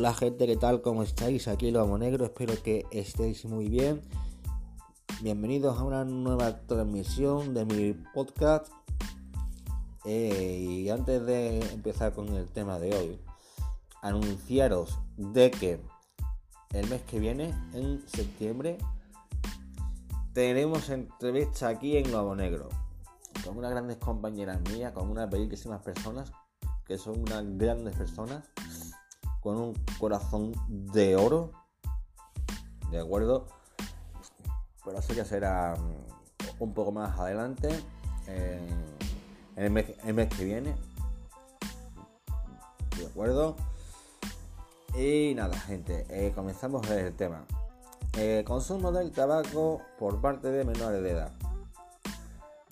Hola gente, ¿qué tal? ¿Cómo estáis? Aquí Lobo Negro, espero que estéis muy bien. Bienvenidos a una nueva transmisión de mi podcast. Y antes de empezar con el tema de hoy, anunciaros de que el mes que viene, en septiembre, tenemos entrevista aquí en Lobo Negro con unas grandes compañeras mías, con unas bellísimas personas que son unas grandes personas con un corazón de oro, ¿de acuerdo? Pero eso ya será un poco más adelante, el mes que viene, ¿de acuerdo? Y nada, gente, comenzamos el tema. Consumo del tabaco por parte de menores de edad.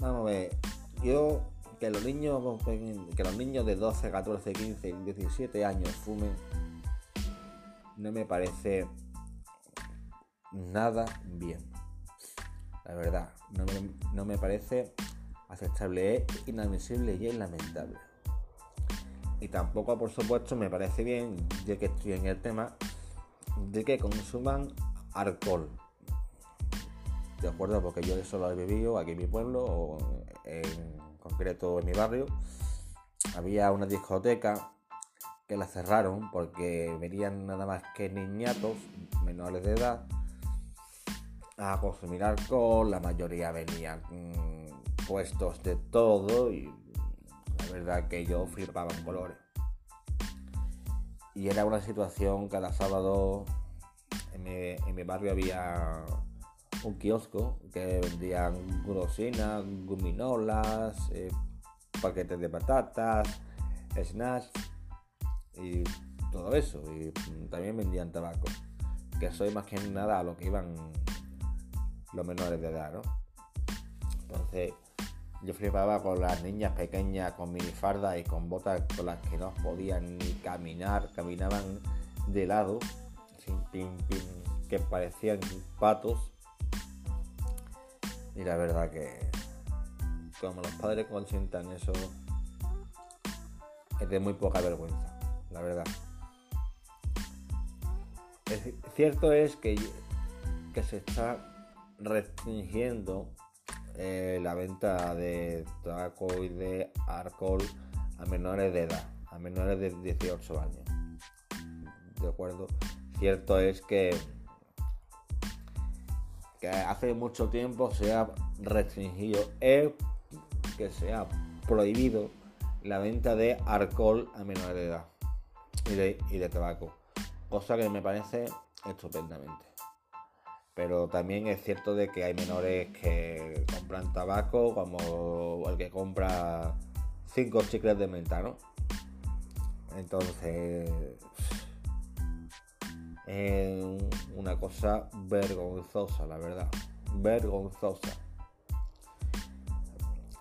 Vamos a ver, yo que los niños de 12, 14, 15, 17 años fumen no me parece nada bien. La verdad, no me parece aceptable, es inadmisible y es lamentable. Y tampoco, por supuesto, me parece bien, ya que estoy en el tema, de que consuman alcohol. De acuerdo, porque yo eso lo he vivido aquí en mi pueblo, o en concreto en mi barrio. Había una discoteca que la cerraron porque venían nada más que niñatos menores de edad a consumir alcohol. La mayoría venían puestos de todo y la verdad que yo flipaba en colores. Y era una situación, cada sábado en mi barrio había un kiosco que vendían golosinas, gominolas, paquetes de patatas, snacks y todo eso. Y también vendían tabaco, que eso es más que nada a lo que iban los menores de edad, ¿no? Entonces yo flipaba con las niñas pequeñas con minifardas y con botas con las que no podían ni caminar, caminaban de lado, sin pim, que parecían patos. Y la verdad que como los padres consientan eso, es de muy poca vergüenza, la verdad. Cierto es que se está restringiendo la venta de tabaco y de alcohol a menores de edad, a menores de 18 años. ¿De acuerdo? Cierto es que hace mucho tiempo se ha restringido, que se ha prohibido la venta de alcohol a menores de edad y de tabaco, cosa que me parece estupendamente. Pero también es cierto de que hay menores que compran tabaco, como el que compra 5 chicles de menta, ¿no? Entonces una cosa vergonzosa, la verdad, vergonzosa.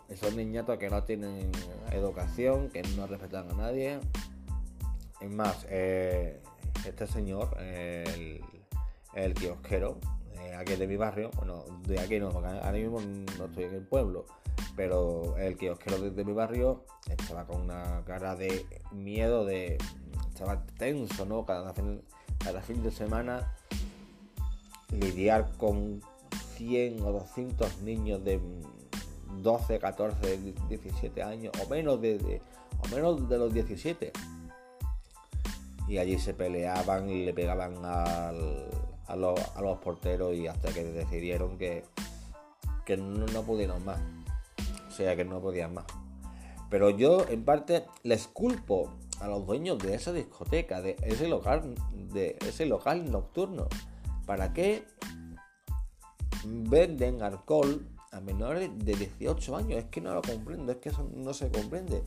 Esos niñatos que no tienen educación, que no respetan a nadie. Es más, este señor, el kiosquero, aquí de mi barrio, bueno, de aquí no, porque ahora mismo no estoy en el pueblo, pero el kiosquero de mi barrio estaba con una cara de miedo, estaba tenso, ¿no? Cada fin de semana lidiar con 100 o 200 niños de 12, 14, 17 años o menos de los 17, y allí se peleaban y le pegaban a los porteros, y hasta que decidieron que no pudieron más, o sea que no podían más. Pero yo en parte les culpo a los dueños de esa discoteca, de ese local nocturno. ¿Para qué venden alcohol a menores de 18 años? Es que no lo comprendo, es que eso no se comprende.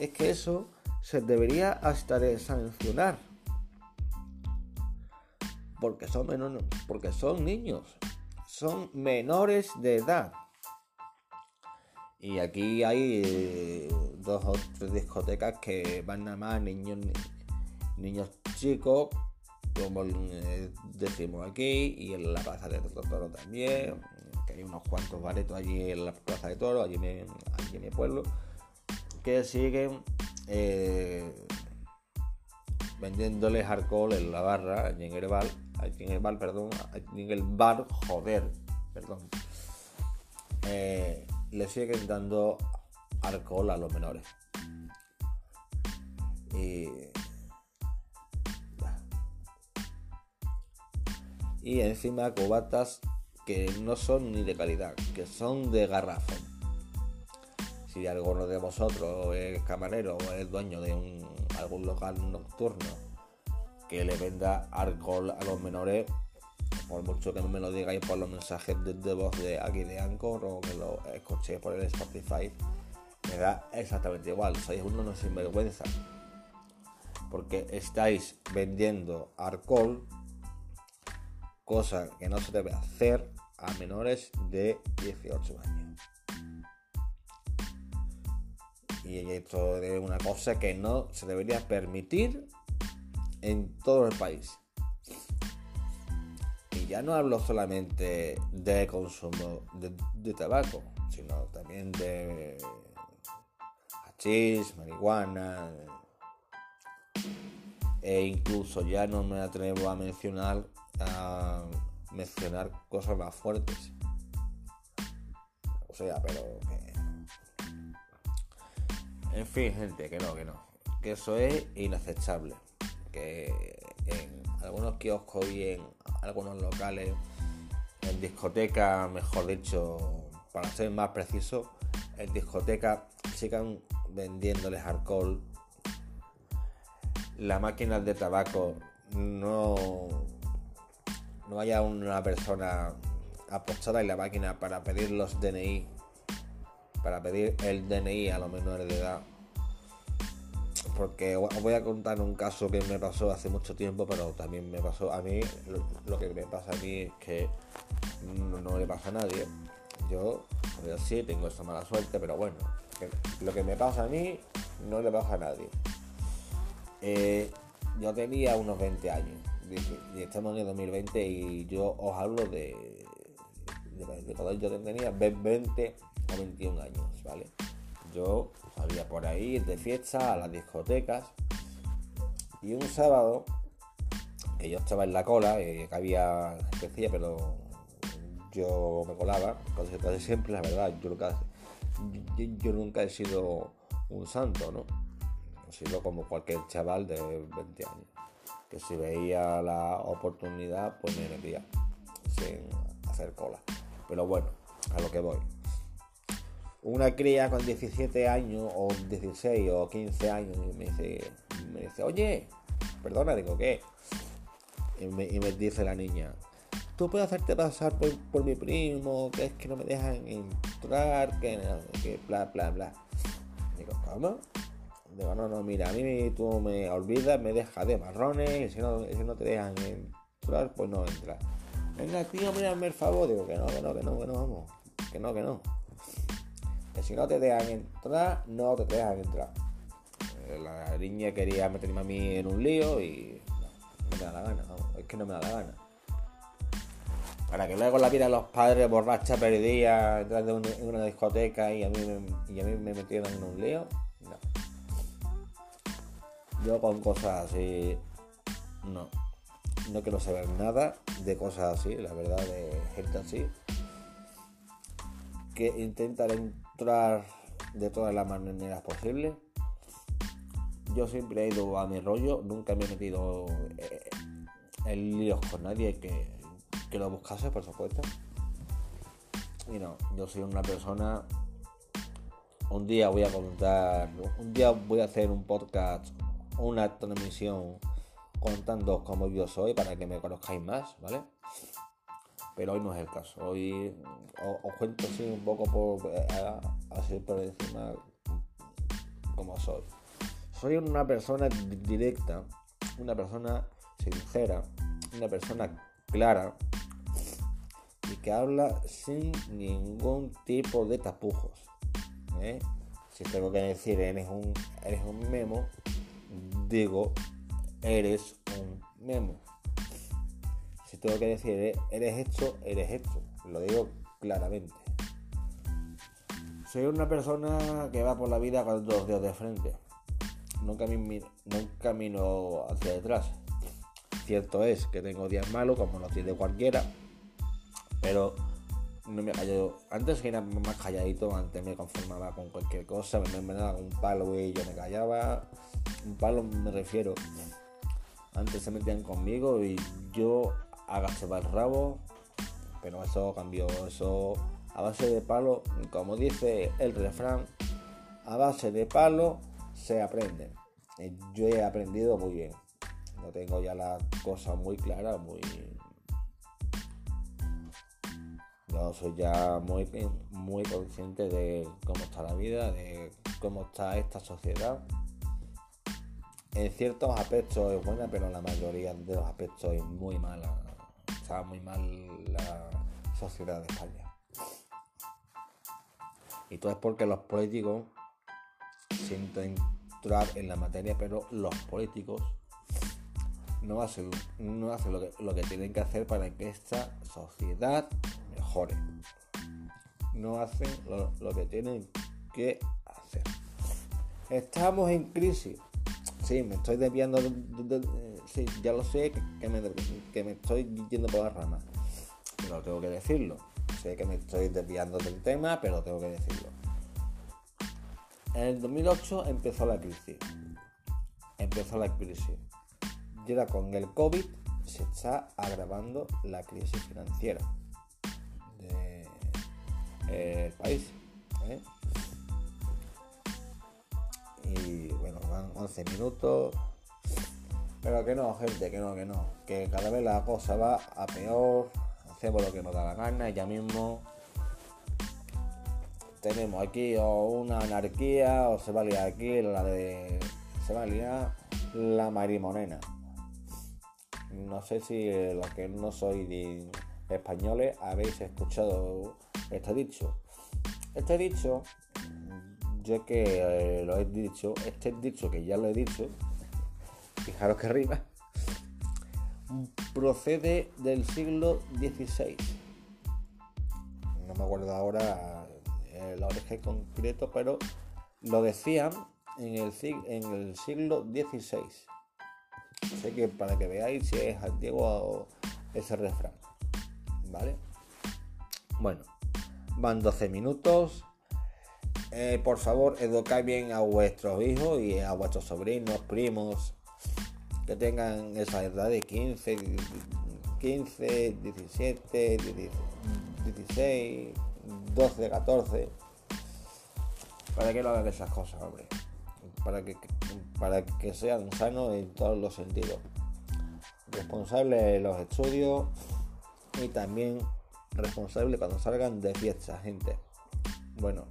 Es que eso se debería hasta de sancionar, porque son niños, son menores de edad. Y aquí hay 2 o 3 discotecas que van nada más niños chicos, como decimos aquí, y en la Plaza de Toro también, que hay unos cuantos baretos allí en la Plaza de Toro, allí en mi pueblo, que siguen vendiéndoles alcohol en la barra, en el bar, le siguen dando alcohol a los menores. Y encima cubatas que no son ni de calidad, que son de garrafón. Si alguno de vosotros es camarero o es dueño de algún local nocturno que le venda alcohol a los menores, por mucho que no me lo digáis por los mensajes de voz de aquí de Anchor o que lo escuché por el Spotify, me da exactamente igual. Sois unos sinvergüenza, porque estáis vendiendo alcohol, cosa que no se debe hacer, a menores de 18 años. Y esto es una cosa que no se debería permitir en todo el país. Y ya no hablo solamente de consumo de tabaco, sino también de hachís, marihuana, e incluso ya no me atrevo a mencionar cosas más fuertes, o sea, pero en fin, gente, que eso es inaceptable, que en algunos kioscos y en algunos locales, en discotecas, mejor dicho, para ser más preciso, en discotecas sigan vendiéndoles alcohol. Las máquinas de tabaco, no haya una persona apostada en la máquina para pedir los DNI, para pedir el DNI a los menores de edad. Porque os voy a contar un caso que me pasó hace mucho tiempo, pero también me pasó a mí. Lo que me pasa a mí es que no le pasa a nadie. Yo sí tengo esa mala suerte, pero bueno, lo que me pasa a mí no le pasa a nadie. Yo tenía unos 20 años. Y estamos en el 2020 y yo os hablo de cuando yo tenía 20 o 21 años, ¿vale? Yo salía por ahí de fiesta a las discotecas y un sábado que yo estaba en la cola, que había especie, pero yo me colaba, casi siempre, la verdad, yo nunca he sido un santo, ¿no? He sido como cualquier chaval de 20 años. Que si veía la oportunidad, pues me metía sin hacer cola. Pero bueno, a lo que voy. Una cría con 17 años, o 16, o 15 años, y me dice, oye, perdona, digo, ¿qué? Y me dice la niña, tú puedes hacerte pasar por mi primo, que es que no me dejan entrar, que bla, bla, bla. Digo, ¿cómo? Digo, no, mira, a mí tú me olvidas, me dejas de marrones, si no te dejan entrar, pues no entras. Venga, tío, mírame el favor. Digo, que no, vamos, que no. Que si no te dejan entrar, no te dejan entrar. La niña quería meterme a mí en un lío y no me da la gana, vamos, es que no me da la gana. Para que luego la vida de los padres borracha perdida detrás de una discoteca y a mí me metieron en un lío. Yo con cosas así no quiero saber nada de cosas así, la verdad, de gente así que intentan entrar de todas las maneras posibles. Yo siempre he ido a mi rollo, nunca me he metido en líos con nadie que lo buscase, por supuesto. Y no, yo soy una persona. Un día voy a hacer un podcast, una transmisión contando cómo yo soy para que me conozcáis más, ¿vale? Pero hoy no es el caso. Hoy os cuento así un poco así por encima cómo soy. Soy una persona directa, una persona sincera, una persona clara y que habla sin ningún tipo de tapujos, ¿eh? Si tengo que decir eres un memo, digo, eres un memo. Si tengo que decir, eres esto, lo digo claramente. Soy una persona que va por la vida con dos dedos de frente. no camino hacia detrás. Cierto es que tengo días malos, como los tiene cualquiera, pero no me callo. Antes era más calladito, antes me conformaba con cualquier cosa, me daba un palo y yo me callaba. Un palo me refiero. Antes se metían conmigo y yo agachaba el rabo, pero eso cambió, eso a base de palo, como dice el refrán, a base de palo se aprende. Yo he aprendido muy bien. No tengo ya la cosa muy clara, yo soy ya muy consciente de cómo está la vida, de cómo está esta sociedad. En ciertos aspectos es buena, pero en la mayoría de los aspectos es muy mala. Está muy mal la sociedad de España. Y todo es porque los políticos, siento entrar en la materia, pero los políticos no hacen lo que tienen que hacer para que esta sociedad mejore. No hacen lo que tienen que hacer. Estamos en crisis. Sí, me estoy desviando, sí, ya lo sé, que me estoy yendo por las ramas, pero tengo que decirlo. Sé que me estoy desviando del tema, pero tengo que decirlo. En el 2008 empezó la crisis. Y ahora con el COVID se está agravando la crisis financiera del país, ¿eh? Y bueno, van 11 minutos. Pero que no, gente, que no. Que cada vez la cosa va a peor. Hacemos lo que nos da la gana y ya mismo tenemos aquí o una anarquía o se va a liar aquí se va a liar la marimonena. No sé si los que no sois de españoles habéis escuchado este dicho. Yo que lo he dicho, que ya lo he dicho, fijaros que rima, procede del siglo XVI. No me acuerdo ahora el origen concreto, pero lo decían en el siglo XVI. Así que para que veáis si es antiguo ese refrán, ¿vale? Bueno, van 12 minutos. Por favor, educad bien a vuestros hijos y a vuestros sobrinos, primos, que tengan esa edad de 15, 17, 16, 12, 14, para que no hagan esas cosas, hombre, para que sean sanos en todos los sentidos, responsables de los estudios y también responsables cuando salgan de fiesta, gente. Bueno,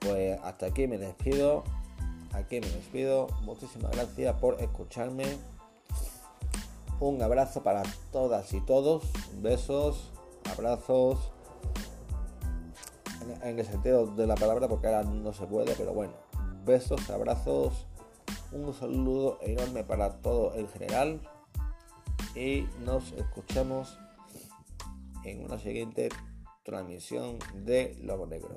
pues hasta aquí me despido. Muchísimas gracias por escucharme. Un abrazo para todas y todos. Besos, abrazos. En el sentido de la palabra, porque ahora no se puede, pero bueno. Besos, abrazos. Un saludo enorme para todo el general. Y nos escuchamos en una siguiente transmisión de Lobo Negro.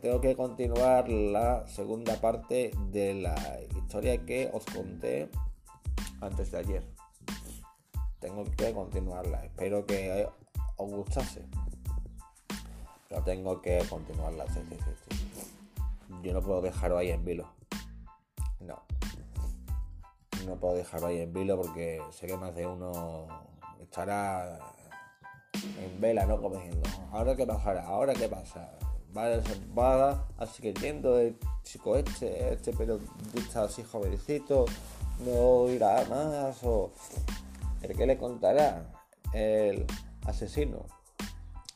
Tengo que continuar la segunda parte de la historia que os conté antes de ayer. Tengo que continuarla. Espero que os gustase. Pero tengo que continuarla. Sí. Yo no puedo dejarlo ahí en vilo. No puedo dejarlo ahí en vilo porque sé que más de uno estará en vela, ¿no? Comiendo. ¿Ahora qué pasará? ¿Ahora qué pasa? Va a seguir viendo el chico este periodista así jovencito, no irá más, o el que le contará, el asesino,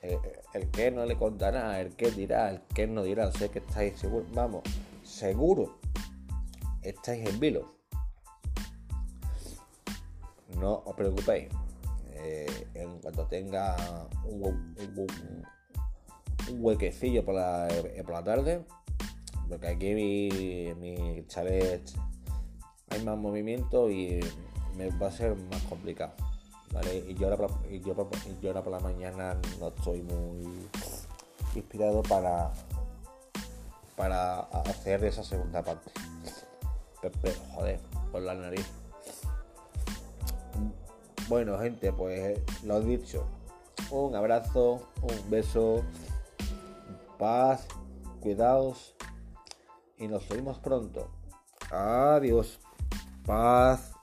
el que no le contará, el que dirá, el que no dirá. Sé que estáis seguros, vamos, seguro, estáis en vilo, no os preocupéis. En cuanto tenga un huequecillo por la tarde, porque aquí mi chalet hay más movimiento y me va a ser más complicado, ¿vale? Y yo ahora por la mañana no estoy muy inspirado para hacer esa segunda parte. joder, por la nariz. Bueno, gente, pues lo dicho. Un abrazo, un beso, paz, cuidaos y nos vemos pronto. Adiós, paz.